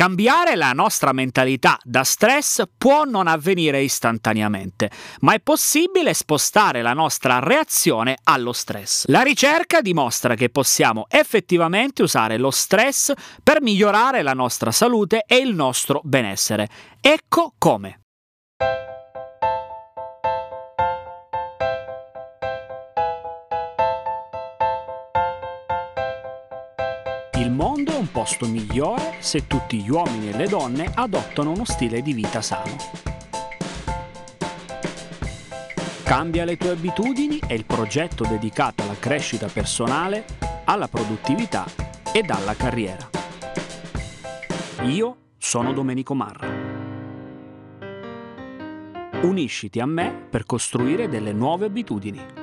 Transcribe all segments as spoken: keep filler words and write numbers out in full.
Cambiare la nostra mentalità da stress può non avvenire istantaneamente, ma è possibile spostare la nostra reazione allo stress. La ricerca dimostra che possiamo effettivamente usare lo stress per migliorare la nostra salute e il nostro benessere. Ecco come. Il mondo è un posto migliore se tutti gli uomini e le donne adottano uno stile di vita sano. Cambia le tue abitudini è il progetto dedicato alla crescita personale, alla produttività ed alla carriera. Io sono Domenico Marra. Unisciti a me per costruire delle nuove abitudini.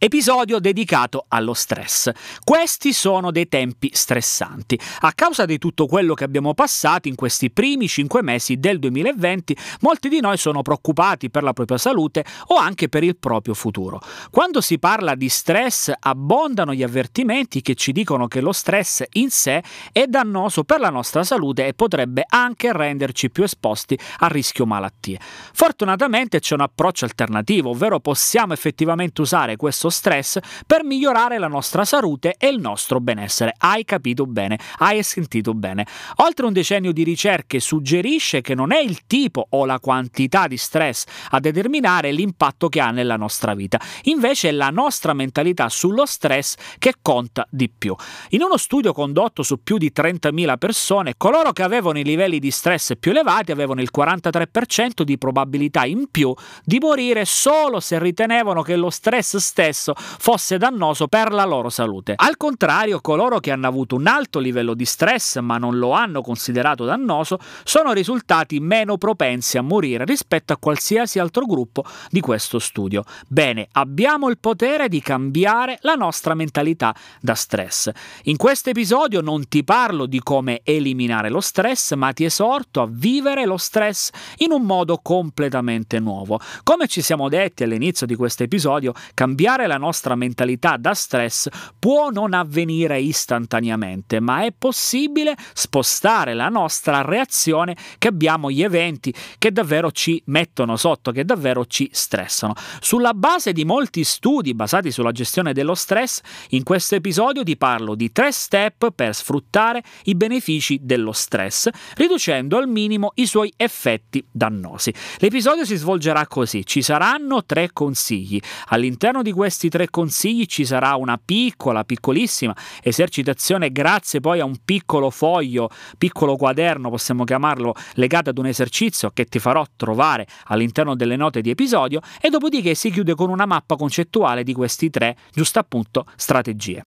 Episodio dedicato allo stress. Questi sono dei tempi stressanti. A causa di tutto quello che abbiamo passato in questi primi cinque mesi del duemilaventi, molti di noi sono preoccupati per la propria salute o anche per il proprio futuro. Quando si parla di stress, abbondano gli avvertimenti che ci dicono che lo stress in sé è dannoso per la nostra salute e potrebbe anche renderci più esposti a rischio malattie. Fortunatamente c'è un approccio alternativo, ovvero possiamo effettivamente usare questo stress per migliorare la nostra salute e il nostro benessere. Hai capito bene, hai sentito bene. Oltre un decennio di ricerche suggerisce che non è il tipo o la quantità di stress a determinare l'impatto che ha nella nostra vita, invece è la nostra mentalità sullo stress che conta di più. In uno studio condotto su più di trentamila persone, coloro che avevano i livelli di stress più elevati avevano il quarantatré per cento di probabilità in più di morire solo se ritenevano che lo stress stesso fosse dannoso per la loro salute. Al contrario, coloro che hanno avuto un alto livello di stress ma non lo hanno considerato dannoso sono risultati meno propensi a morire rispetto a qualsiasi altro gruppo di questo studio. Bene, abbiamo il potere di cambiare la nostra mentalità da stress. In questo episodio non ti parlo di come eliminare lo stress, ma ti esorto a vivere lo stress in un modo completamente nuovo. Come ci siamo detti all'inizio di questo episodio, cambiare la nostra mentalità da stress può non avvenire istantaneamente, ma è possibile spostare la nostra reazione che abbiamo agli eventi che davvero ci mettono sotto, che davvero ci stressano. Sulla base di molti studi basati sulla gestione dello stress, in questo episodio ti parlo di tre step per sfruttare i benefici dello stress, riducendo al minimo i suoi effetti dannosi. L'episodio si svolgerà così: ci saranno tre consigli. All'interno di questi tre consigli ci sarà una piccola, piccolissima esercitazione grazie poi a un piccolo foglio, piccolo quaderno possiamo chiamarlo, legato ad un esercizio che ti farò trovare all'interno delle note di episodio, e dopodiché si chiude con una mappa concettuale di questi tre, giusto appunto, strategie.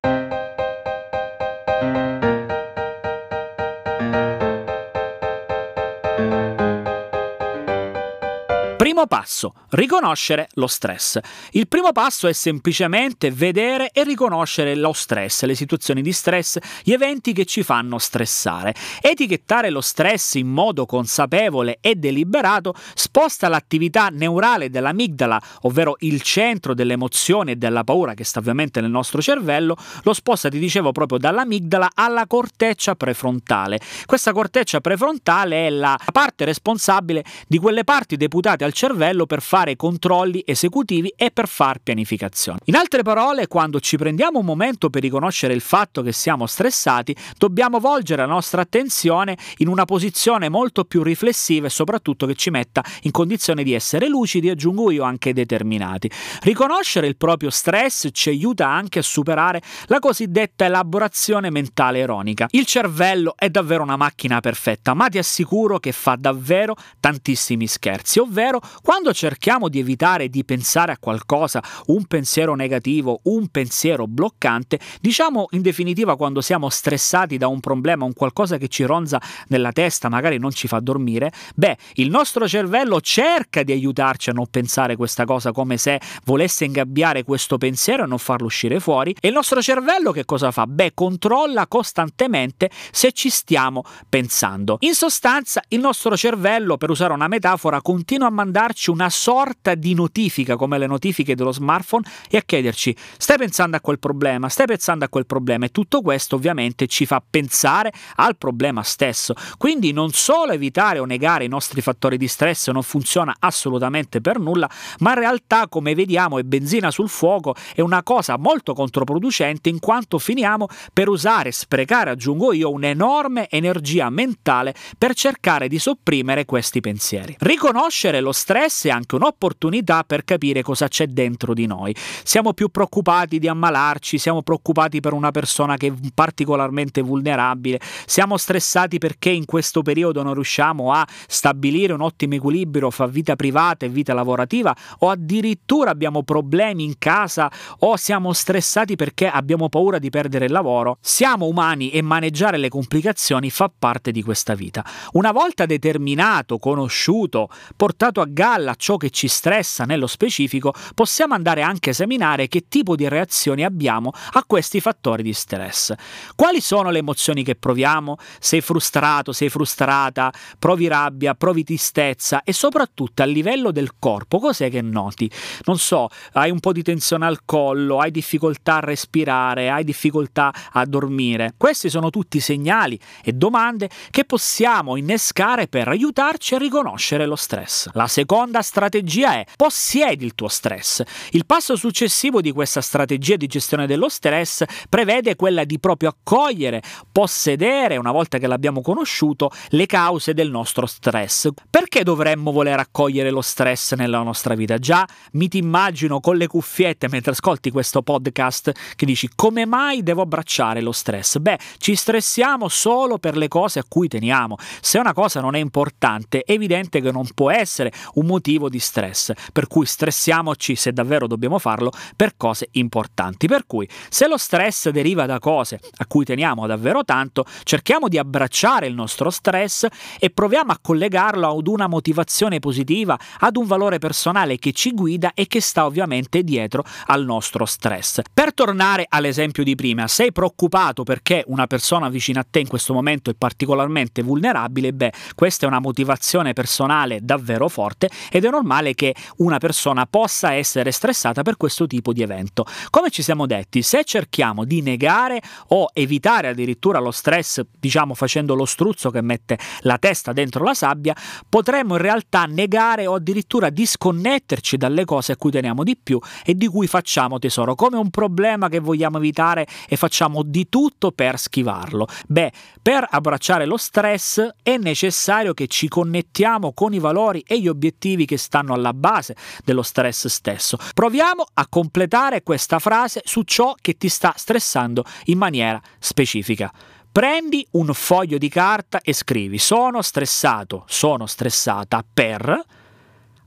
Primo passo: riconoscere lo stress. Il primo passo è semplicemente vedere e riconoscere lo stress, le situazioni di stress, gli eventi che ci fanno stressare. Etichettare lo stress in modo consapevole e deliberato sposta l'attività neurale dell'amigdala, ovvero il centro dell'emozione e della paura che sta ovviamente nel nostro cervello, lo sposta, ti dicevo, proprio dall'amigdala alla corteccia prefrontale. Questa corteccia prefrontale è la parte responsabile di quelle parti deputate al cervello per fare controlli esecutivi e per far pianificazione. In altre parole, quando ci prendiamo un momento per riconoscere il fatto che siamo stressati, dobbiamo volgere la nostra attenzione in una posizione molto più riflessiva e soprattutto che ci metta in condizione di essere lucidi, aggiungo io anche determinati. Riconoscere il proprio stress ci aiuta anche a superare la cosiddetta elaborazione mentale ironica. Il cervello è davvero una macchina perfetta, ma ti assicuro che fa davvero tantissimi scherzi, ovvero quando cerchiamo di evitare di pensare a qualcosa, un pensiero negativo, un pensiero bloccante, diciamo in definitiva quando siamo stressati da un problema, un qualcosa che ci ronza nella testa, magari non ci fa dormire, beh, il nostro cervello cerca di aiutarci a non pensare questa cosa, come se volesse ingabbiare questo pensiero e non farlo uscire fuori. E il nostro cervello che cosa fa? Beh, controlla costantemente se ci stiamo pensando. In sostanza, il nostro cervello, per usare una metafora, continua a mandare mandarci una sorta di notifica, come le notifiche dello smartphone, e a chiederci: stai pensando a quel problema, stai pensando a quel problema, e tutto questo ovviamente ci fa pensare al problema stesso. Quindi non solo evitare o negare i nostri fattori di stress non funziona assolutamente per nulla, ma in realtà, come vediamo, è benzina sul fuoco, è una cosa molto controproducente, in quanto finiamo per usare, sprecare, aggiungo io, un'enorme energia mentale per cercare di sopprimere questi pensieri. Riconoscere lo stress è anche un'opportunità per capire cosa c'è dentro di noi. Siamo più preoccupati di ammalarci, siamo preoccupati per una persona che è particolarmente vulnerabile, siamo stressati perché in questo periodo non riusciamo a stabilire un ottimo equilibrio fra vita privata e vita lavorativa, o addirittura abbiamo problemi in casa, o siamo stressati perché abbiamo paura di perdere il lavoro. Siamo umani e maneggiare le complicazioni fa parte di questa vita. Una volta determinato, conosciuto, portato a galla ciò che ci stressa nello specifico, possiamo andare anche a esaminare che tipo di reazioni abbiamo a questi fattori di stress. Quali sono le emozioni che proviamo? Sei frustrato, sei frustrata, provi rabbia, provi tristezza, e soprattutto a livello del corpo cos'è che noti? Non so, hai un po' di tensione al collo, hai difficoltà a respirare, hai difficoltà a dormire. Questi sono tutti segnali e domande che possiamo innescare per aiutarci a riconoscere lo stress. La seconda strategia è: possiedi il tuo stress. Il passo successivo di questa strategia di gestione dello stress prevede quella di proprio accogliere, possedere, una volta che l'abbiamo conosciuto, le cause del nostro stress. Perché dovremmo voler accogliere lo stress nella nostra vita? Già mi ti immagino con le cuffiette mentre ascolti questo podcast che dici: come mai devo abbracciare lo stress? Beh, ci stressiamo solo per le cose a cui teniamo. Se una cosa non è importante, è evidente che non può essere un motivo di stress, per cui stressiamoci, se davvero dobbiamo farlo, per cose importanti. Per cui se lo stress deriva da cose a cui teniamo davvero tanto, cerchiamo di abbracciare il nostro stress e proviamo a collegarlo ad una motivazione positiva, ad un valore personale che ci guida e che sta ovviamente dietro al nostro stress. Per tornare all'esempio di prima, sei preoccupato perché una persona vicina a te in questo momento è particolarmente vulnerabile, beh, questa è una motivazione personale davvero forte ed è normale che una persona possa essere stressata per questo tipo di evento. Come ci siamo detti, se cerchiamo di negare o evitare addirittura lo stress, diciamo facendo lo struzzo che mette la testa dentro la sabbia, potremmo in realtà negare o addirittura disconnetterci dalle cose a cui teniamo di più e di cui facciamo tesoro, come un problema che vogliamo evitare e facciamo di tutto per schivarlo. Beh, per abbracciare lo stress è necessario che ci connettiamo con i valori e gli obiettivi che stanno alla base dello stress stesso. Proviamo a completare questa frase su ciò che ti sta stressando in maniera specifica. Prendi un foglio di carta e scrivi: sono stressato, sono stressata per...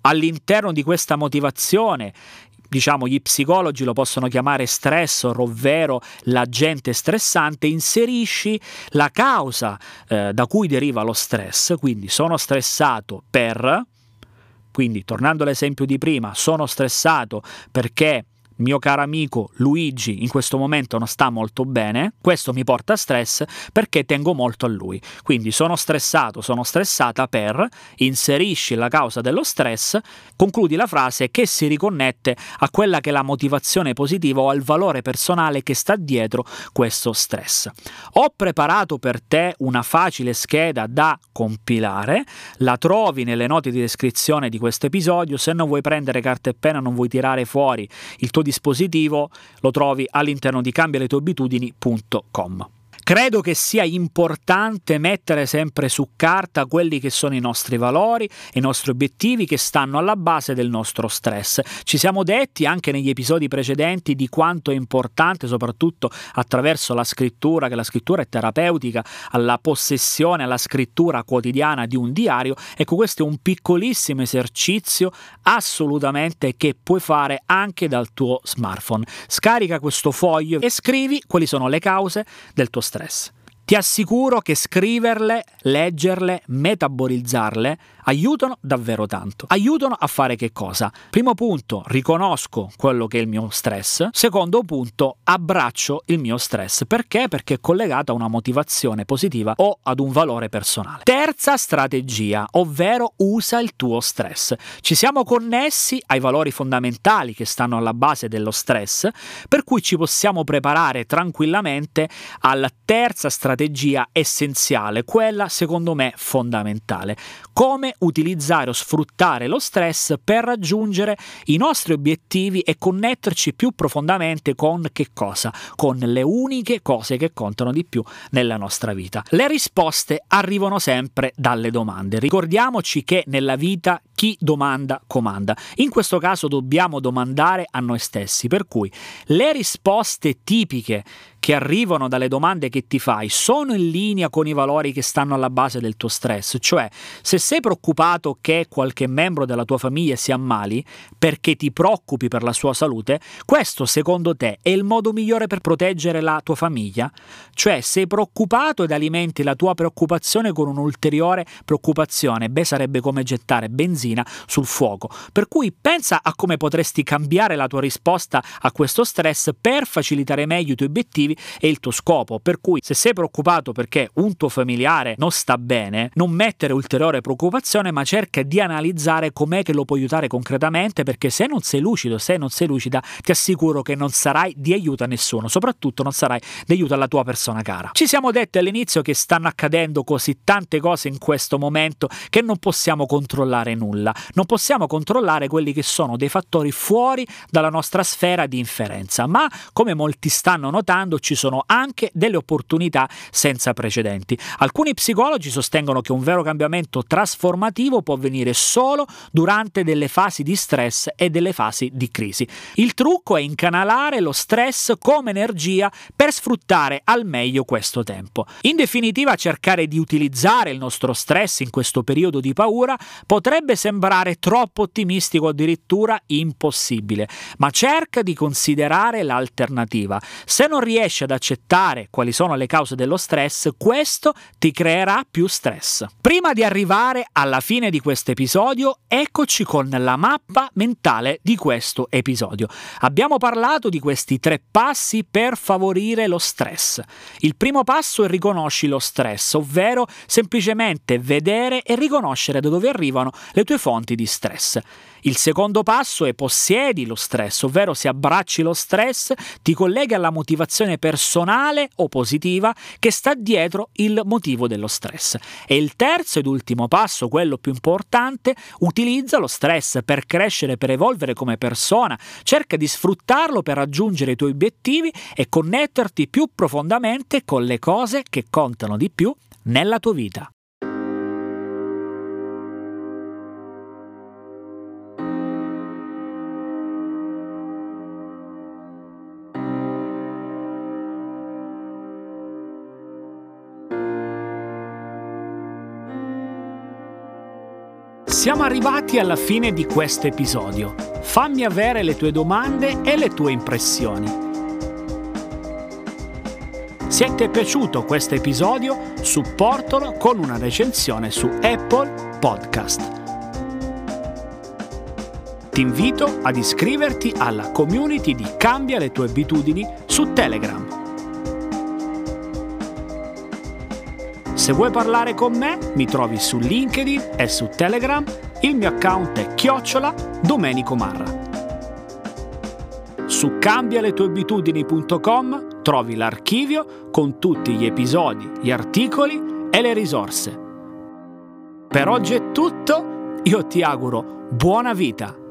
All'interno di questa motivazione, diciamo, gli psicologi lo possono chiamare stressor, ovvero l'agente stressante, inserisci la causa eh, da cui deriva lo stress. Quindi sono stressato per... Quindi, tornando all'esempio di prima, sono stressato perché mio caro amico Luigi in questo momento non sta molto bene, questo mi porta a stress perché tengo molto a lui. Quindi sono stressato, sono stressata per... inserisci la causa dello stress, concludi la frase, che si riconnette a quella che è la motivazione positiva o al valore personale che sta dietro questo stress. Ho preparato per te una facile scheda da compilare, la trovi nelle note di descrizione di questo episodio. Se non vuoi prendere carta e penna, non vuoi tirare fuori il tuo dispositivo, lo trovi all'interno di cambia le tue abitudini punto com. Credo che sia importante mettere sempre su carta quelli che sono i nostri valori e i nostri obiettivi che stanno alla base del nostro stress. Ci siamo detti anche negli episodi precedenti di quanto è importante, soprattutto attraverso la scrittura, che la scrittura è terapeutica, alla possessione, alla scrittura quotidiana di un diario. Ecco, questo è un piccolissimo esercizio assolutamente che puoi fare anche dal tuo smartphone. Scarica questo foglio e scrivi quali sono le cause del tuo stress. Ti assicuro che scriverle, leggerle, metabolizzarle aiutano davvero tanto. Aiutano a fare che cosa? Primo punto, riconosco quello che è il mio stress. Secondo punto, abbraccio il mio stress. Perché? Perché è collegato a una motivazione positiva o ad un valore personale. Terza strategia, ovvero usa il tuo stress. Ci siamo connessi ai valori fondamentali che stanno alla base dello stress, per cui ci possiamo preparare tranquillamente alla terza strategia. Strategia essenziale, quella secondo me fondamentale. Come utilizzare o sfruttare lo stress per raggiungere i nostri obiettivi e connetterci più profondamente con che cosa? Con le uniche cose che contano di più nella nostra vita. Le risposte arrivano sempre dalle domande. Ricordiamoci che nella vita chi domanda comanda. In questo caso dobbiamo domandare a noi stessi, per cui le risposte tipiche che arrivano dalle domande che ti fai sono in linea con i valori che stanno alla base del tuo stress. Cioè, se sei preoccupato che qualche membro della tua famiglia si ammali perché ti preoccupi per la sua salute, questo secondo te è il modo migliore per proteggere la tua famiglia? Cioè, sei preoccupato ed alimenti la tua preoccupazione con un'ulteriore preoccupazione, beh, sarebbe come gettare benzina sul fuoco. Per cui pensa a come potresti cambiare la tua risposta a questo stress per facilitare meglio i tuoi obiettivi e il tuo scopo. Per cui, se sei preoccupato perché un tuo familiare non sta bene, non mettere ulteriore preoccupazione, ma cerca di analizzare com'è che lo puoi aiutare concretamente, perché se non sei lucido, se non sei lucida, ti assicuro che non sarai di aiuto a nessuno, soprattutto non sarai di aiuto alla tua persona cara. Ci siamo detti all'inizio che stanno accadendo così tante cose in questo momento che non possiamo controllare nulla, non possiamo controllare quelli che sono dei fattori fuori dalla nostra sfera di inferenza, ma come molti stanno notando ci sono anche delle opportunità senza precedenti. Alcuni psicologi sostengono che un vero cambiamento trasformativo può avvenire solo durante delle fasi di stress e delle fasi di crisi. Il trucco è incanalare lo stress come energia per sfruttare al meglio questo tempo. In definitiva, cercare di utilizzare il nostro stress in questo periodo di paura potrebbe sembrare troppo ottimistico, addirittura impossibile, ma cerca di considerare l'alternativa. Se non riesci ad accettare quali sono le cause dello stress, questo ti creerà più stress. Prima di arrivare alla fine di questo episodio, eccoci con la mappa mentale di questo episodio. Abbiamo parlato di questi tre passi per favorire lo stress. Il primo passo è riconosci lo stress, ovvero semplicemente vedere e riconoscere da dove arrivano le tue fonti di stress. Il secondo passo è possiedi lo stress, ovvero se abbracci lo stress, ti colleghi alla motivazione personale o positiva che sta dietro il motivo dello stress. E il terzo ed ultimo passo, quello più importante, utilizza lo stress per crescere, per evolvere come persona. Cerca di sfruttarlo per raggiungere i tuoi obiettivi e connetterti più profondamente con le cose che contano di più nella tua vita. Siamo arrivati alla fine di questo episodio. Fammi avere le tue domande e le tue impressioni. Se ti è piaciuto questo episodio, supportalo con una recensione su Apple Podcast. Ti invito ad iscriverti alla community di Cambia le tue abitudini su Telegram. Se vuoi parlare con me, mi trovi su LinkedIn e su Telegram, il mio account è chiocciola Domenico Marra. Su cambialetueabitudini punto com trovi l'archivio con tutti gli episodi, gli articoli e le risorse. Per oggi è tutto, io ti auguro buona vita!